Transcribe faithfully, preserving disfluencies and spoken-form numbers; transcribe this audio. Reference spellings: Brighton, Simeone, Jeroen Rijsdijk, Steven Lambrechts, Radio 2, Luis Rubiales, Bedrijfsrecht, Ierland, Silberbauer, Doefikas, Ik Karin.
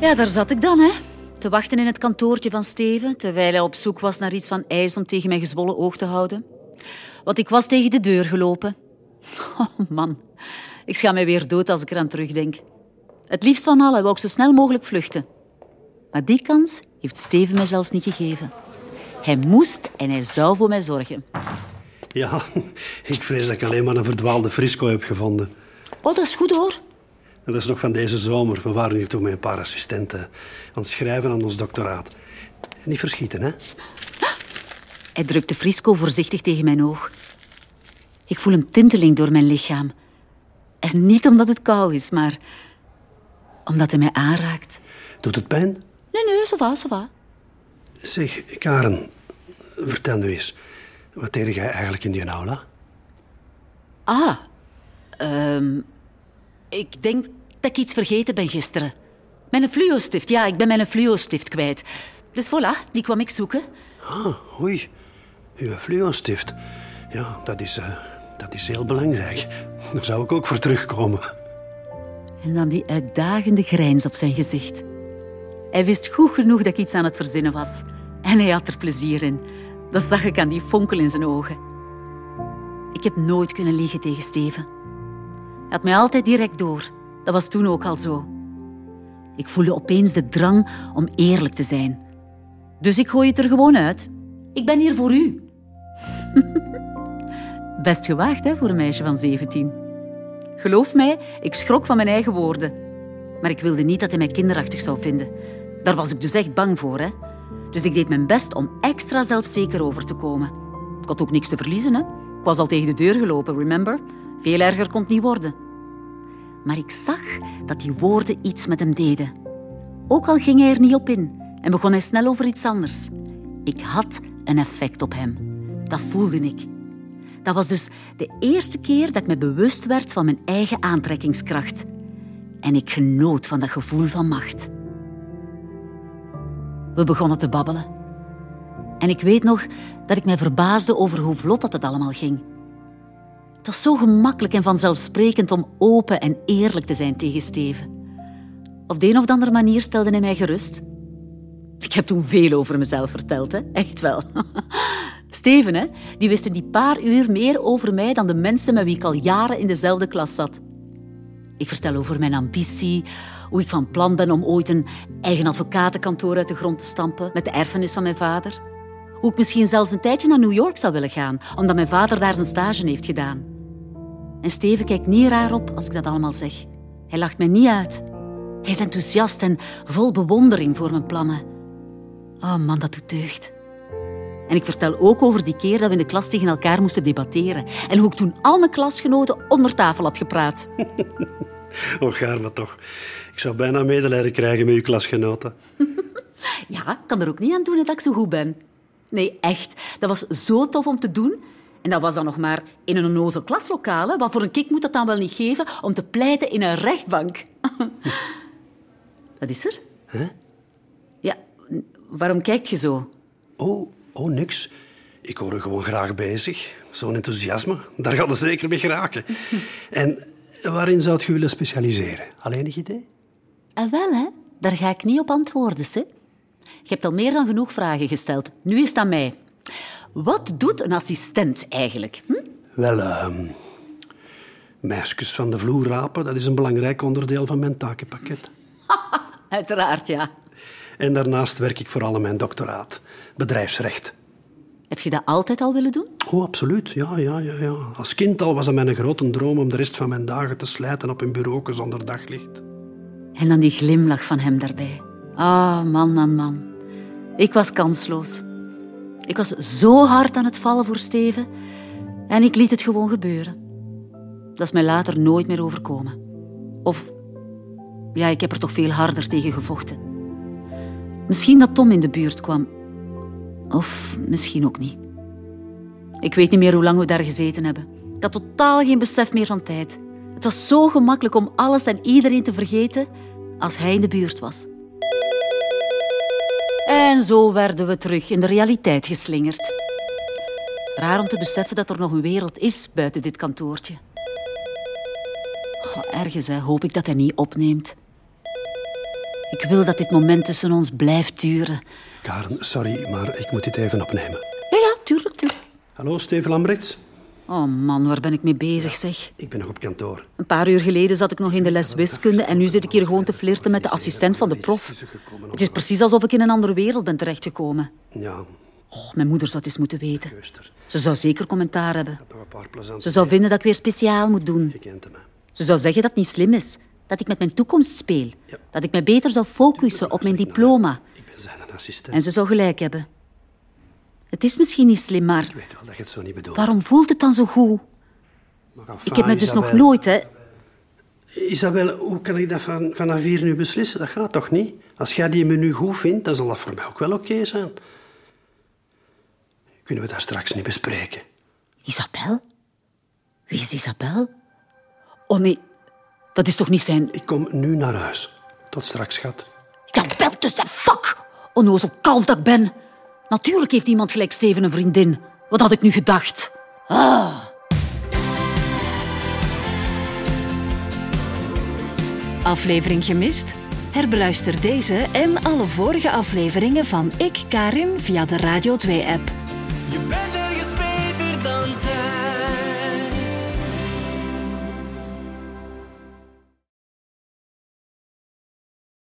Ja, daar zat ik dan, hè. Te wachten in het kantoortje van Steven, terwijl hij op zoek was naar iets van ijs om tegen mijn gezwollen oog te houden. Want ik was tegen de deur gelopen. Oh, man. Ik schaam mij weer dood als ik eraan terugdenk. Het liefst van allen wou ik zo snel mogelijk vluchten. Maar die kans heeft Steven mij zelfs niet gegeven. Hij moest en hij zou voor mij zorgen. Ja, ik vrees dat ik alleen maar een verdwaalde Frisco heb gevonden. Oh, dat is goed, hoor. En dat is nog van deze zomer. We waren hier toen met een paar assistenten aan het schrijven aan ons doctoraat. En niet verschieten, hè? Hij drukte Frisco voorzichtig tegen mijn oog. Ik voel een tinteling door mijn lichaam. En niet omdat het koud is, maar omdat hij mij aanraakt. Doet het pijn? Nee, nee, ça va, ça va. Zeg, Karen, vertel nu eens. Wat deed jij eigenlijk in die aula? Ah, um, ik denk dat ik iets vergeten ben gisteren. Mijn fluo-stift, ja, ik ben mijn fluo-stift kwijt. Dus voilà, die kwam ik zoeken. Ah, oei. Uw fluo-stift. Ja, dat is, uh, dat is heel belangrijk. Daar zou ik ook voor terugkomen. En dan die uitdagende grijns op zijn gezicht. Hij wist goed genoeg dat ik iets aan het verzinnen was. En hij had er plezier in. Dat zag ik aan die fonkel in zijn ogen. Ik heb nooit kunnen liegen tegen Steven. Hij had mij altijd direct door. Dat was toen ook al zo. Ik voelde opeens de drang om eerlijk te zijn. Dus ik gooi het er gewoon uit. Ik ben hier voor u. Best gewaagd, hè, voor een meisje van zeventien. Geloof mij, ik schrok van mijn eigen woorden. Maar ik wilde niet dat hij mij kinderachtig zou vinden. Daar was ik dus echt bang voor, hè. Dus ik deed mijn best om extra zelfzeker over te komen. Ik had ook niks te verliezen, hè. Ik was al tegen de deur gelopen, remember? Veel erger kon het niet worden. Maar ik zag dat die woorden iets met hem deden. Ook al ging hij er niet op in en begon hij snel over iets anders. Ik had een effect op hem. Dat voelde ik. Dat was dus de eerste keer dat ik me bewust werd van mijn eigen aantrekkingskracht. En ik genoot van dat gevoel van macht. We begonnen te babbelen. En ik weet nog dat ik mij verbaasde over hoe vlot dat het allemaal ging. Het was zo gemakkelijk en vanzelfsprekend om open en eerlijk te zijn tegen Steven. Op de een of andere manier stelde hij mij gerust. Ik heb toen veel over mezelf verteld, hè? Echt wel. Steven, hè? Die wist in die paar uur meer over mij dan de mensen met wie ik al jaren in dezelfde klas zat. Ik vertel over mijn ambitie, hoe ik van plan ben om ooit een eigen advocatenkantoor uit de grond te stampen met de erfenis van mijn vader. Hoe ik misschien zelfs een tijdje naar New York zou willen gaan, omdat mijn vader daar zijn stage heeft gedaan. En Steven kijkt niet raar op als ik dat allemaal zeg. Hij lacht mij niet uit. Hij is enthousiast en vol bewondering voor mijn plannen. Oh man, dat doet deugd. En ik vertel ook over die keer dat we in de klas tegen elkaar moesten debatteren. En hoe ik toen al mijn klasgenoten onder tafel had gepraat. Och, gaar maar toch. Ik zou bijna medelijden krijgen met uw klasgenoten. Ja, ik kan er ook niet aan doen dat ik zo goed ben. Nee, echt. Dat was zo tof om te doen. En dat was dan nog maar in een onnozel klaslokaal. Hè? Wat voor een kick moet dat dan wel niet geven om te pleiten in een rechtbank? Wat is er? Huh? Ja, waarom kijkt je zo? Oh... Oh, niks. Ik hoor u gewoon graag bezig. Zo'n enthousiasme, daar gaat u zeker mee geraken. En waarin zou je willen specialiseren? Al enig idee? Ah, wel, hè. Daar ga ik niet op antwoorden, hè. Je hebt al meer dan genoeg vragen gesteld. Nu is het aan mij. Wat doet een assistent eigenlijk? Hm? Wel, uh, meisjes van de vloer rapen, dat is een belangrijk onderdeel van mijn takenpakket. Uiteraard, ja. En daarnaast werk ik vooral aan mijn doctoraat. Bedrijfsrecht. Heb je dat altijd al willen doen? Oh, absoluut. Ja, ja, ja, ja. Als kind al was het mijn grote droom om de rest van mijn dagen te slijten op een bureau zonder daglicht. En dan die glimlach van hem daarbij. Ah, man, man, man. Ik was kansloos. Ik was zo hard aan het vallen voor Steven. En ik liet het gewoon gebeuren. Dat is mij later nooit meer overkomen. Of, ja, ik heb er toch veel harder tegen gevochten. Misschien dat Tom in de buurt kwam. Of misschien ook niet. Ik weet niet meer hoe lang we daar gezeten hebben. Ik had totaal geen besef meer van tijd. Het was zo gemakkelijk om alles en iedereen te vergeten als hij in de buurt was. En zo werden we terug in de realiteit geslingerd. Raar om te beseffen dat er nog een wereld is buiten dit kantoortje. Oh, ergens hè, hoop ik dat hij niet opneemt. Ik wil dat dit moment tussen ons blijft duren. Karen, sorry, maar ik moet dit even opnemen. Ja, ja, tuurlijk, tuurlijk. Hallo, Steven Lambrechts. Oh man, waar ben ik mee bezig, zeg. Ik ben nog op kantoor. Een paar uur geleden zat ik nog in de les wiskunde en nu zit ik hier gewoon te flirten met de assistent van de prof. Het is precies alsof ik in een andere wereld ben terechtgekomen. Ja. Oh, mijn moeder zou het eens moeten weten. Ze zou zeker commentaar hebben. Ze zou vinden dat ik weer speciaal moet doen. Ze zou zeggen dat het niet slim is. Dat ik met mijn toekomst speel. Dat ik mij beter zou focussen op mijn diploma. En ze zou gelijk hebben. Het is misschien niet slim, maar... Ik weet wel dat je het zo niet bedoelt. Waarom voelt het dan zo goed? Ik heb me dus nog nooit, hè... Isabelle, hoe kan ik dat van, vanaf hier nu beslissen? Dat gaat toch niet? Als jij die menu goed vindt, dan zal dat voor mij ook wel oké zijn. Kunnen we dat straks niet bespreken? Isabelle? Wie is Isabelle? Oh nee, dat is toch niet zijn... Ik kom nu naar huis. Tot straks, schat. Ja, bel tussen, fuck! Onnozel kalf dat ik ben... Natuurlijk heeft iemand gelijk Steven een vriendin. Wat had ik nu gedacht? Ah. Aflevering gemist? Herbeluister deze en alle vorige afleveringen van Ik Karin via de Radio twee app.